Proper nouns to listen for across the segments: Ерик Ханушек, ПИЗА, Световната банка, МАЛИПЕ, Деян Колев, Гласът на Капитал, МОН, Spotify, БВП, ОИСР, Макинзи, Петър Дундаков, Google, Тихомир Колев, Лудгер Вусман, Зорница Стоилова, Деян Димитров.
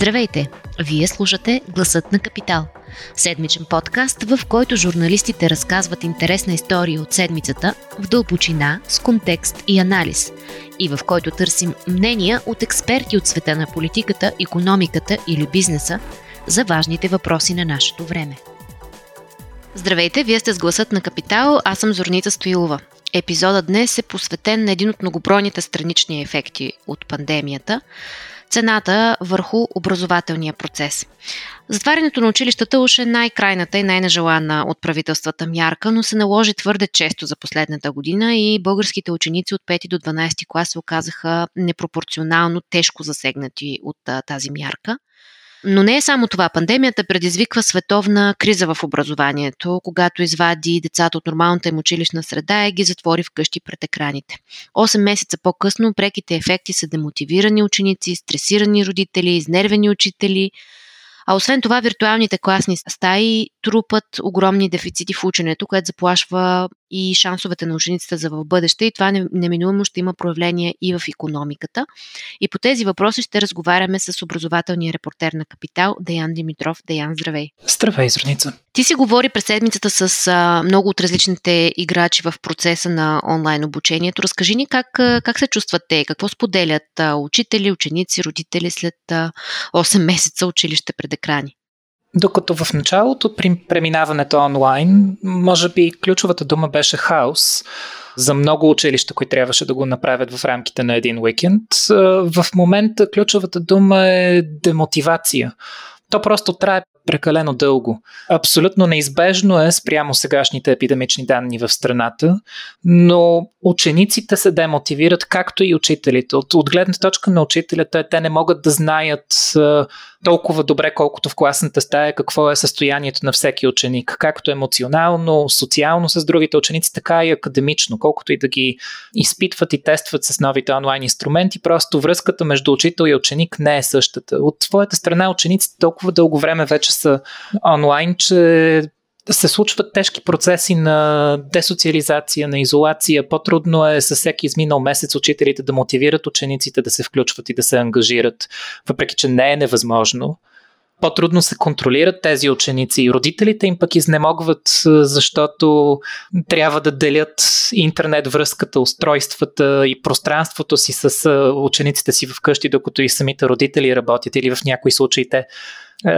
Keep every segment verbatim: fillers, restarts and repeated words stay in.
Здравейте! Вие слушате Гласът на Капитал, седмичен подкаст, в който журналистите разказват интересна история от седмицата в дълбочина, с контекст и анализ, и в който търсим мнения от експерти от света на политиката, икономиката или бизнеса за важните въпроси на нашето време. Здравейте! Вие сте с Гласът на Капитал, аз съм Зорница Стоилова. Епизодът днес е посветен на един от многобройните странични ефекти от пандемията – цената върху образователния процес. Затварянето на училищата уж е най-крайната и най-нежелана от правителствата мярка, но се наложи твърде често за последната година и българските ученици от пети до дванадесети клас се оказаха непропорционално тежко засегнати от тази мярка. Но не е само това. Пандемията предизвиква световна криза в образованието, когато извади децата от нормалната им училищна среда и ги затвори вкъщи пред екраните. Осем месеца по-късно преките ефекти са демотивирани ученици, стресирани родители, изнервени учители, а освен това виртуалните класни стаи трупат огромни дефицити в ученето, което заплашва и шансовете на учениците за в бъдеще, и това неминуемо ще има проявления и в икономиката. И по тези въпроси ще разговаряме с образователния репортер на Капитал Деян Димитров. Деян, здравей! Здравей, Зорница! Ти си говори през седмицата с много от различните играчи в процеса на онлайн обучението. Разкажи ни как, как се чувстват те, какво споделят учители, ученици, родители след осем месеца училище пред екрани? Докато в началото при преминаването онлайн, може би ключовата дума беше хаос. За много училища, които трябваше да го направят в рамките на един уикенд, в момента ключовата дума е демотивация. То просто трае прекалено дълго. Абсолютно неизбежно е спрямо сегашните епидемични данни в страната, но учениците се демотивират, както и учителите. От, от гледна точка на учителите, те не могат да знаят е, толкова добре, колкото в класната стая, какво е състоянието на всеки ученик, както емоционално, социално с другите ученици, така и академично, колкото и да ги изпитват и тестват с новите онлайн инструменти, просто връзката между учител и ученик не е същата. От твоята страна учениците толкова дълго време вече са онлайн, че се случват тежки процеси на десоциализация, на изолация. По-трудно е със всеки изминал месец учителите да мотивират учениците да се включват и да се ангажират, въпреки че не е невъзможно. По-трудно се контролират тези ученици и родителите им пък изнемогват, защото трябва да делят интернет връзката, устройствата и пространството си с учениците си вкъщи, докато и самите родители работят, или в някои случаи те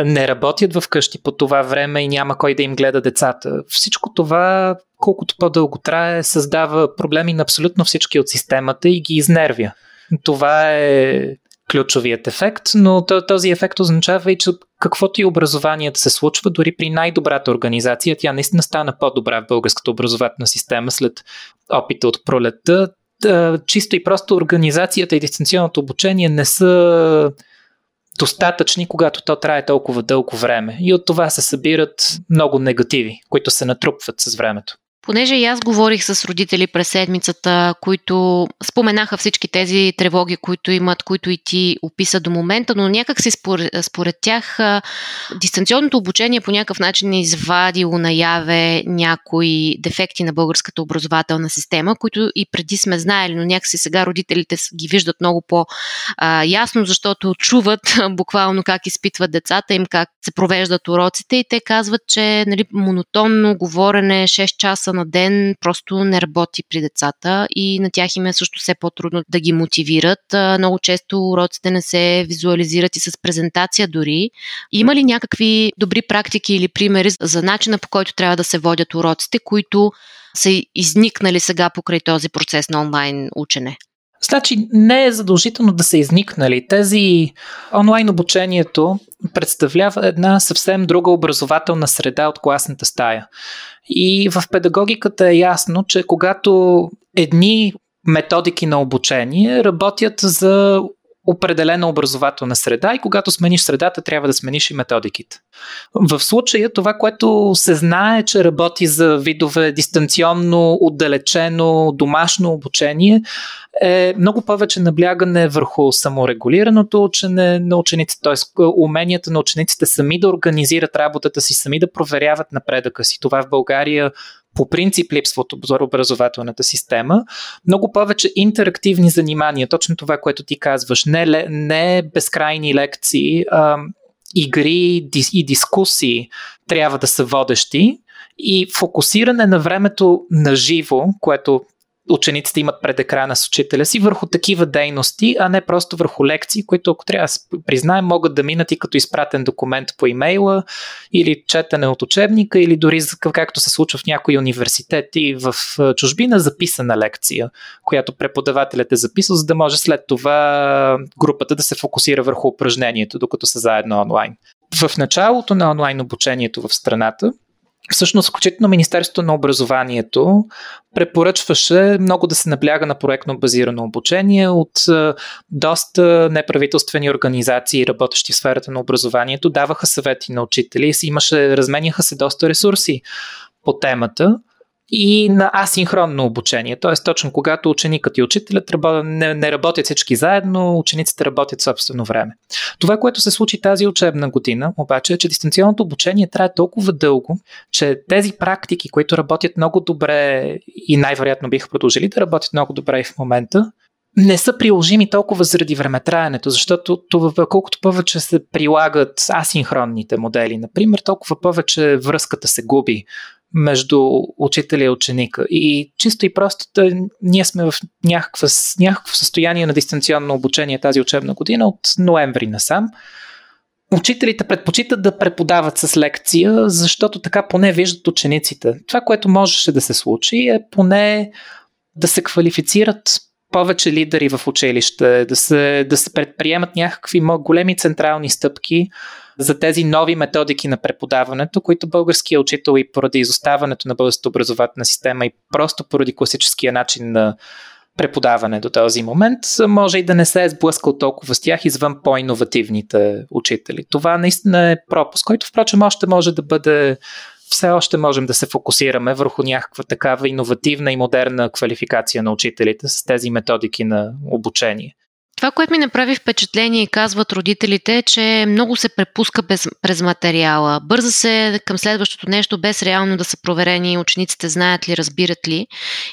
не работят вкъщи по това време и няма кой да им гледа децата. Всичко това, колкото по-дълго трае, създава проблеми на абсолютно всички от системата и ги изнервя. Това е ключовият ефект, но този ефект означава и, че каквото и образованието се случва, дори при най-добрата организация, тя наистина стана по-добра в българската образователна система след опита от пролетта. Чисто и просто организацията и дистанционното обучение не са достатъчни, когато то трае толкова дълго време. И от това се събират много негативи, които се натрупват с времето. Понеже и аз говорих с родители през седмицата, които споменаха всички тези тревоги, които имат, които и ти описа до момента, но някак си според, според тях дистанционното обучение по някакъв начин е извадило наяве някои дефекти на българската образователна система, които и преди сме знаели, но някакси сега родителите ги виждат много по-ясно, защото чуват буквално как изпитват децата им, как се провеждат уроците, и те казват, че нали, монотонно говорене шест часа на ден просто не работи при децата и на тях им е също все по-трудно да ги мотивират. Много често уроците не се визуализират и с презентация дори. Има ли някакви добри практики или примери за начина, по който трябва да се водят уроците, които са изникнали сега покрай този процес на онлайн учене? Значи не е задължително да са изникнали. Тези онлайн обучението представлява една съвсем друга образователна среда от класната стая. И в педагогиката е ясно, че когато едни методики на обучение работят за определена образователна среда и когато смениш средата, трябва да смениш и методиките. В случая това, което се знае, че работи за видове дистанционно, отдалечено, домашно обучение, е много повече наблягане върху саморегулираното учене на учениците, т.е. уменията на учениците сами да организират работата си, сами да проверяват напредъка си. Това в България по принцип липсват обзор образователната система, много повече интерактивни занимания, точно това, което ти казваш, не, не безкрайни лекции, а, игри и дискусии трябва да са водещи и фокусиране на времето на живо, което учениците имат пред екрана с учителя си, върху такива дейности, а не просто върху лекции, които, ако трябва да признаем, могат да минат и като изпратен документ по имейла или четене от учебника, или дори, както се случва в някои университети в чужбина, записана лекция, която преподавателят е записал, за да може след това групата да се фокусира върху упражнението, докато са заедно онлайн. В началото на онлайн обучението в страната, всъщност, включително Министерството на образованието препоръчваше много да се набляга на проектно базирано обучение. От доста неправителствени организации, работещи в сферата на образованието, даваха съвети на учители, имаше, разменяха се доста ресурси по темата и на асинхронно обучение. Т.е. точно когато ученикът и учителят не, не работят всички заедно, учениците работят собствено време. Това, което се случи тази учебна година, обаче, е, че дистанционното обучение трае толкова дълго, че тези практики, които работят много добре и най-вероятно биха продължили да работят много добре и в момента, не са приложими толкова заради времетраенето, защото това, колкото повече се прилагат асинхронните модели, например, толкова повече връзката се губи между учителя и ученика. И чисто и просто тъй, ние сме в някаква, някакво състояние на дистанционно обучение тази учебна година от ноември насам. Учителите предпочитат да преподават с лекция, защото така поне виждат учениците. Това, което можеше да се случи, е поне да се квалифицират повече лидери в училище, да се, да се предприемат някакви големи централни стъпки за тези нови методики на преподаването, които българския учител и поради изоставането на българската образователна система и просто поради класическия начин на преподаване до този момент, може и да не се е сблъскал толкова с тях извън по-иновативните учители. Това наистина е пропуск, който впрочем още може да бъде, все още можем да се фокусираме върху някаква такава иновативна и модерна квалификация на учителите с тези методики на обучение. Това, което ми направи впечатление и казват родителите, е, че много се препуска без, през материала. Бърза се към следващото нещо, без реално да са проверени учениците знаят ли, разбират ли.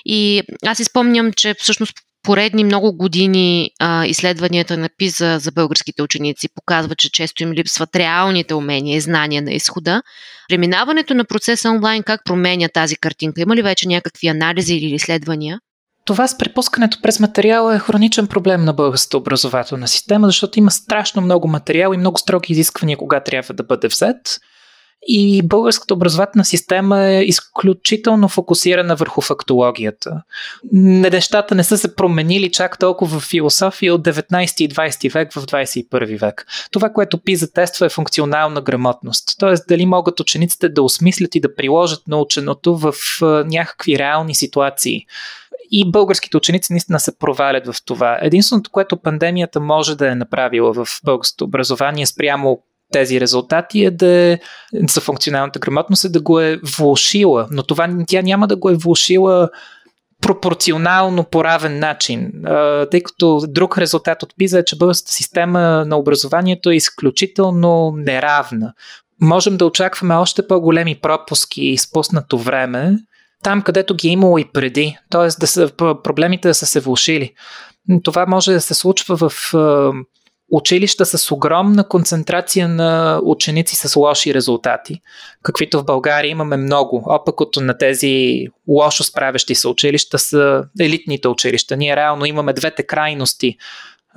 И аз изпомням, че всъщност поредни много години а, изследванията на ПИЗА за българските ученици показват, че често им липсват реалните умения и знания на изхода. Преминаването на процеса онлайн как променя тази картинка? Има ли вече някакви анализи или изследвания? Това с препускането през материала е хроничен проблем на българската образователна система, защото има страшно много материал и много строги изисквания кога трябва да бъде взет. И българската образователна система е изключително фокусирана върху фактологията. Нещата не са се променили чак толкова в философия от деветнайсети и двайсети век в двайсет и първи век. Това, което ПИЗА тества, е функционална грамотност. Тоест, дали могат учениците да осмислят и да приложат наученото в някакви реални ситуации. И българските ученици наистина се провалят в това. Единственото, което пандемията може да е направила в българското образование спрямо тези резултати е да за функционалната грамотност е да го е влошила, но това тя няма да го е влошила пропорционално по равен начин, тъй като друг резултат от ПИЗА е, че българската система на образованието е изключително неравна. Можем да очакваме още по-големи пропуски и изпуснато време там, където ги е имало и преди, т.е. да са, проблемите да са се влошили. Това може да се случва в училища с огромна концентрация на ученици с лоши резултати, каквито в България имаме много. Опакото на тези лошо справящи се училища са елитните училища. Ние реално имаме двете крайности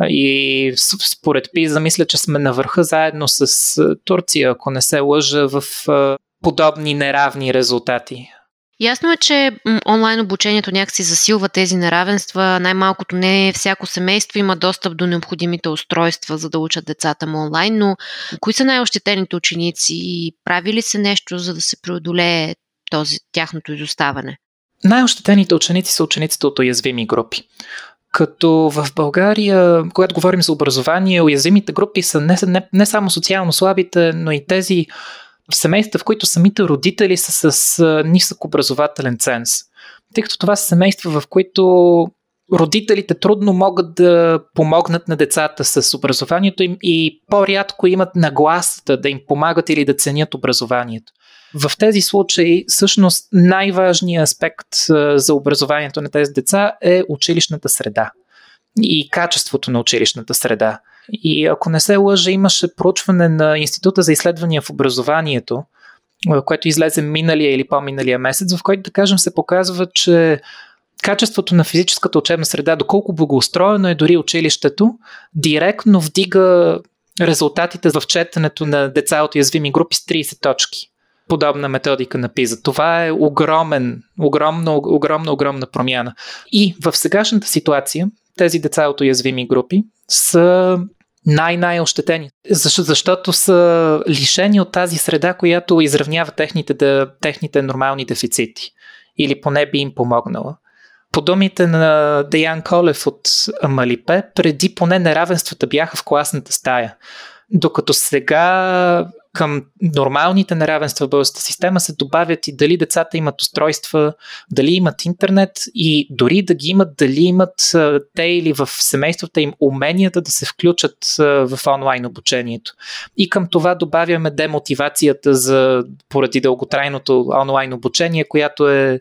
и според ПИЗА мисля, че сме на върха заедно с Турция, ако не се лъжа, в подобни неравни резултати. Ясно е, че онлайн обучението някакси засилва тези неравенства. Най-малкото не всяко семейство има достъп до необходимите устройства, за да учат децата му онлайн, но кои са най-ощетените ученици и прави ли се нещо, за да се преодолее този, тяхното изоставане? Най-ощетените ученици са учениците от уязвими групи. Като в България, когато говорим за образование, уязвимите групи са не, не, не само социално слабите, но и тези в семейства, в които самите родители са с нисък образователен ценз. Тъй като това са семейства, в които родителите трудно могат да помогнат на децата с образованието им и по-рядко имат нагласата да им помагат или да ценят образованието. В тези случаи всъщност най-важният аспект за образованието на тези деца е училищната среда и качеството на училищната среда. И ако не се лъжа, имаше проучване на Института за изследвания в образованието, което излезе миналия или по-миналия месец, в който, да кажем, се показва, че качеството на физическата учебна среда, доколко благоустроено е дори училището, директно вдига резултатите в четенето на деца от уязвими групи с трийсет точки. Подобна методика на ПИЗА. Това е огромен, огромна, огромна, огромна промяна. И в сегашната ситуация тези деца от уязвими групи са най-най ощетени, защото са лишени от тази среда, която изравнява техните, да, техните нормални дефицити или поне би им помогнала. По думите на Деян Колев от МАЛИПЕ, преди поне неравенствата бяха в класната стая, докато сега към нормалните неравенства в българската система се добавят и дали децата имат устройства, дали имат интернет и дори да ги имат, дали имат те или в семействата им уменията да се включат в онлайн обучението. И към това добавяме демотивацията за, поради дълготрайното онлайн обучение, която е,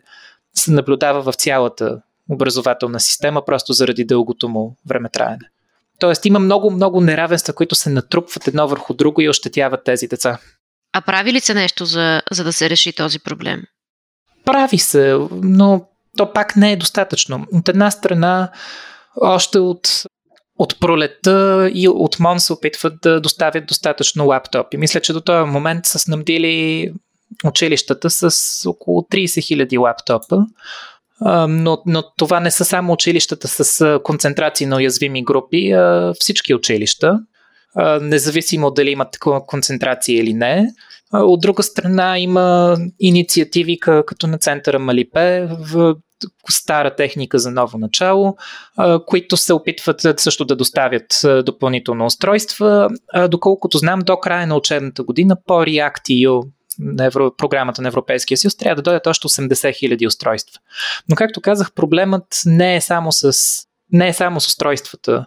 се наблюдава в цялата образователна система, просто заради дългото му времетраене. Тоест има много-много неравенства, които се натрупват едно върху друго и ощетяват тези деца. А прави ли се нещо за, за да се реши този проблем? Прави се, но то пак не е достатъчно. От една страна, още от, от пролета и от МОН се опитват да доставят достатъчно лаптопи. Мисля, че до този момент са снабдили училищата с около трийсет хиляди лаптопа. Но, но това не са само училищата с концентрации на уязвими групи, а всички училища, независимо дали имат такова концентрация или не. От друга страна има инициативи като на центъра МАЛИПЕ, в стара техника за ново начало, които се опитват също да доставят допълнително устройства. Доколкото знам, до края на учебната година по React и ю на Евро, програмата на Европейския съюз трябва да дойдат още осемдесет хиляди устройства. Но както казах, проблемът не е само с, не е само с устройствата.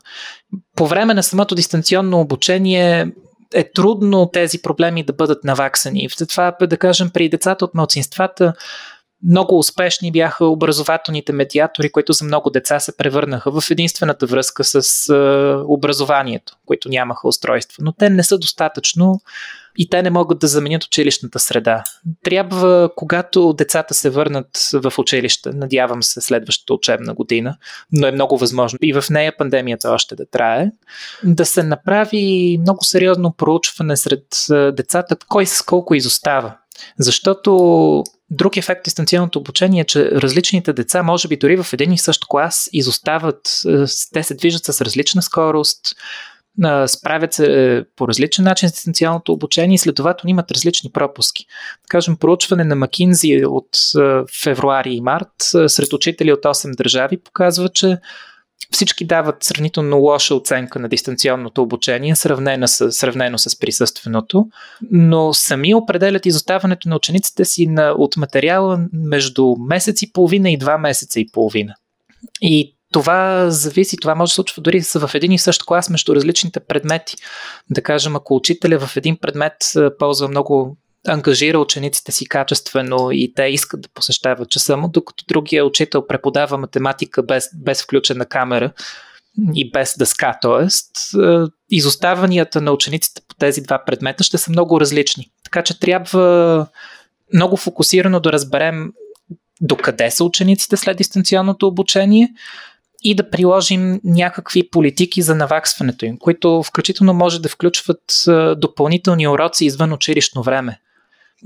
По време на самото дистанционно обучение е трудно тези проблеми да бъдат наваксани. Това, да кажем, при децата от малцинствата много успешни бяха образователните медиатори, които за много деца се превърнаха в единствената връзка с образованието, които нямаха устройства. Но те не са достатъчно и те не могат да заменят училищната среда. Трябва, когато децата се върнат в училище, надявам се следващата учебна година, но е много възможно и в нея пандемията още да трае, да се направи много сериозно проучване сред децата, кой с колко изостава. Защото друг ефект дистанционното обучение е, че различните деца, може би дори в един и същ клас, изостават, те се движат с различна скорост, справят се по различен начин с дистанционното обучение и следователно имат различни пропуски. Да кажем, проучване на Макинзи от февруари и март сред учители от осем държави показва, че всички дават сравнително лоша оценка на дистанционното обучение, сравнено с, сравнено с присъственото, но сами определят изоставането на учениците си на, от материала между месец и половина и два месеца и половина. И това зависи, това може да се случва дори в един и същ клас между различните предмети. Да кажем, ако учителя в един предмет ползва много, ангажира учениците си качествено и те искат да посещават часа му, докато другия учител преподава математика без, без включена камера и без дъска, т.е. изоставанията на учениците по тези два предмета ще са много различни. Така че трябва много фокусирано да разберем докъде са учениците след дистанционното обучение и да приложим някакви политики за наваксването им, които включително може да включват допълнителни уроци извън училищно време.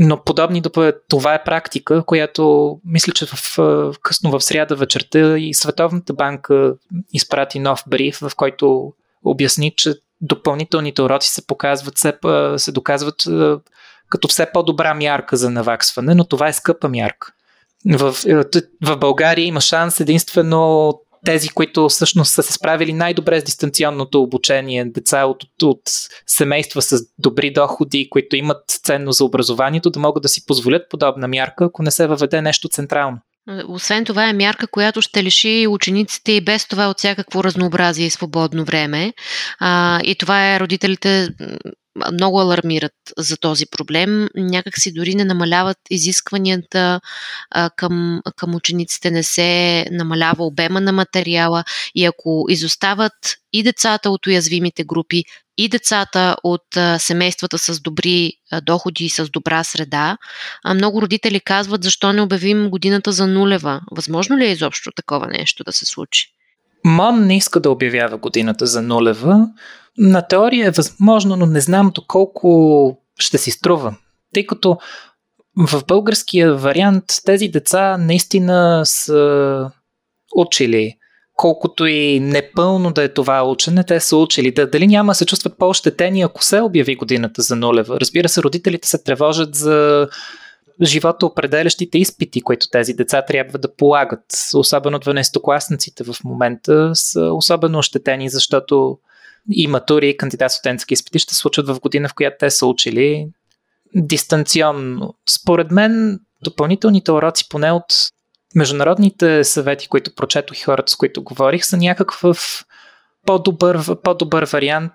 Но подобни, това е практика, която мисля, че в, късно в сряда вечерта и Световната банка изпрати нов бриф, в който обясни, че допълнителните уроци се показват, се, се доказват като все по-добра мярка за наваксване, но това е скъпа мярка. В, в България има шанс единствено тези, които всъщност са се справили най-добре с дистанционното обучение, деца от, от семейства с добри доходи, които имат ценно за образованието, да могат да си позволят подобна мярка, ако не се въведе нещо централно. Освен това е мярка, която ще лиши учениците и без това от всякакво разнообразие и свободно време. А, и това е родителите много алармират за този проблем. Някак си дори не намаляват изискванията а, към, към учениците, не се намалява обема на материала и ако изостават и децата от уязвимите групи, и децата от семействата с добри доходи и с добра среда, много родители казват, защо не обявим годината за нулева? Възможно ли е изобщо такова нещо да се случи? Мам не иска да обявява годината за нулева. На теория е възможно, но не знам доколко ще си струва. Тъй като в българския вариант тези деца наистина са учили. Колкото и непълно да е това учене, те са учили. Да, дали няма се чувстват по-ощетени, ако се обяви годината за нулева? Разбира се, родителите се тревожат за живота определящите изпити, които тези деца трябва да полагат. Особено дванайсетокласниците в момента са особено ощетени, защото и матури, и кандидат-студентски изпити ще се случват в година, в която те са учили дистанционно. Според мен, допълнителните уроци, поне от международните съвети, които прочетох и хората, с които говорих, са някакъв по-добър, по-добър вариант,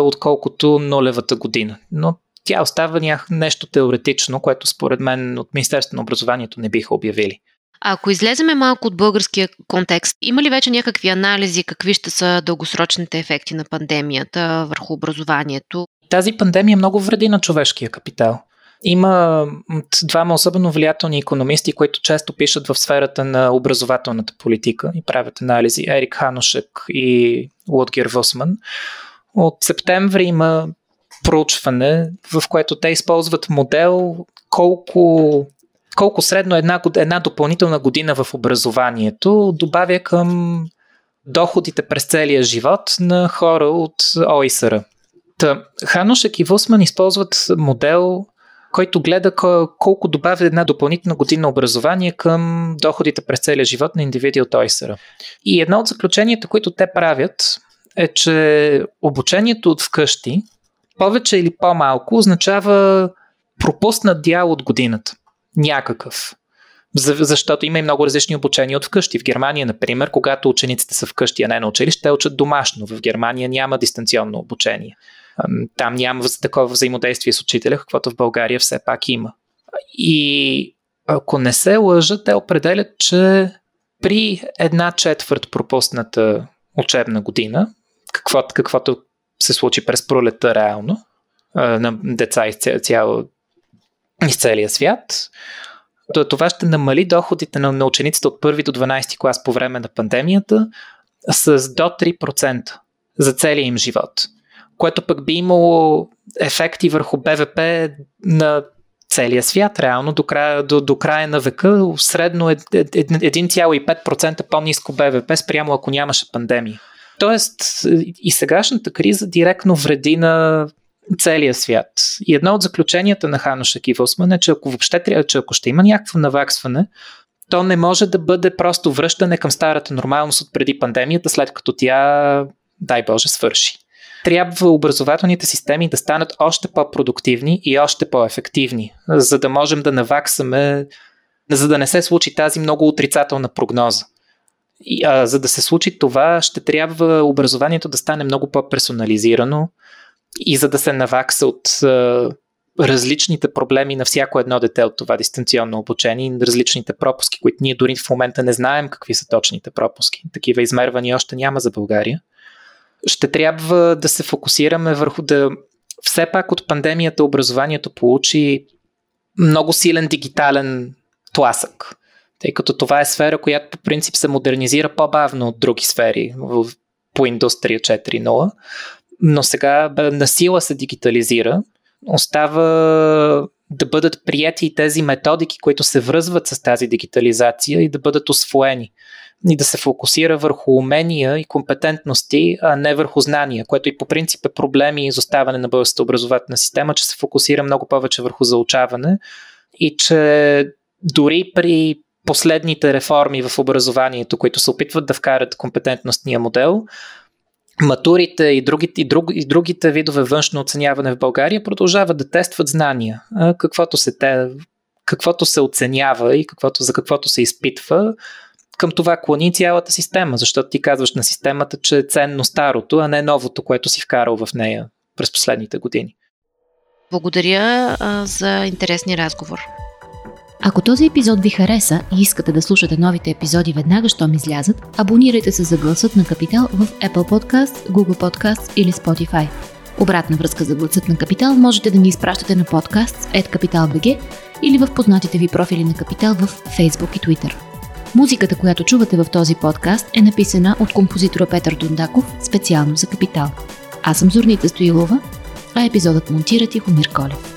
отколкото нулевата година. Но тя остава нещо теоретично, което според мен от Министерството на образованието не биха обявили. А ако излеземе малко от българския контекст, има ли вече някакви анализи, какви ще са дългосрочните ефекти на пандемията върху образованието? Тази пандемия много вреди на човешкия капитал. Има двама особено влиятелни икономисти, които често пишат в сферата на образователната политика и правят анализи. Ерик Ханушек и Лудгер Вусман. От септември има проучване, в което те използват модел колко, колко средно една, една допълнителна година в образованието добавя към доходите през целия живот на хора от О И С Р. Та, Ханушек и Вусман използват модел, който гледа колко добавя една допълнителна година образование към доходите през целия живот на индивиди от О И С Р. И едно от заключенията, които те правят, е, че обучението от вкъщи повече или по-малко означава пропуснат дял от годината. Някакъв. Защото има и много различни обучения от вкъщи. В Германия, например, когато учениците са вкъщи, а не на училище, те учат домашно. В Германия няма дистанционно обучение. Там няма такова взаимодействие с учителя, каквото в България все пак има. И ако не се лъжа, те определят, че при една четвърт пропусната учебна година, каквото, каквото се случи през пролета реално, на деца из, цял, из целия свят, това ще намали доходите на, на учениците от първи до дванайсети клас по време на пандемията с до три процента за целия им живот, което пък би имало ефекти върху Б В П на целия свят, реално до края, до, до края на века, средно едно цяло и пет процента по-ниско Б В П спрямо ако нямаше пандемия. Тоест и сегашната криза директно вреди на целия свят. И едно от заключенията на Ханушек и Вусман е, че ако въобще трябва, че ако ще има някакво наваксване, то не може да бъде просто връщане към старата нормалност от преди пандемията, след като тя, дай Боже, свърши. Трябва образователните системи да станат още по-продуктивни и още по-ефективни, за да можем да наваксаме, за да не се случи тази много отрицателна прогноза. И, а, за да се случи това, ще трябва образованието да стане много по-персонализирано и за да се навакса от а, различните проблеми на всяко едно дете от това дистанционно обучение и различните пропуски, които ние дори в момента не знаем какви са точните пропуски. Такива измервания още няма за България. Ще трябва да се фокусираме върху да все пак от пандемията образованието получи много силен дигитален тласък. Тъй като това е сфера, която по принцип се модернизира по-бавно от други сфери по индустрия четири нула, но сега насила се дигитализира. Остава да бъдат прияти тези методики, които се връзват с тази дигитализация и да бъдат освоени. И да се фокусира върху умения и компетентности, а не върху знания, което и по принцип е проблем и изоставане на българската образователна система, че се фокусира много повече върху заучаване и че дори при последните реформи в образованието, които се опитват да вкарат компетентностния модел, матурите и другите, и друг, и другите видове външно оценяване в България продължават да тестват знания, каквото се, те, каквото се оценява и каквото, за каквото се изпитва. Към това клони цялата система, защото ти казваш на системата, че е ценно старото, а не новото, което си вкарал в нея през последните години. Благодаря а, за интересния разговор. Ако този епизод ви хареса и искате да слушате новите епизоди веднага, щом излязат, абонирайте се за Гласът на Капитал в Apple Podcast, Google Podcast или Spotify. Обратна връзка за Гласът на Капитал можете да ни изпращате на podcast at capital dot b g или в познатите ви профили на Капитал в Facebook и Twitter. Музиката, която чувате в този подкаст, е написана от композитора Петър Дундаков специално за Капитал. Аз съм Зорница Стоилова, а епизодът монтира Тихомир Колев.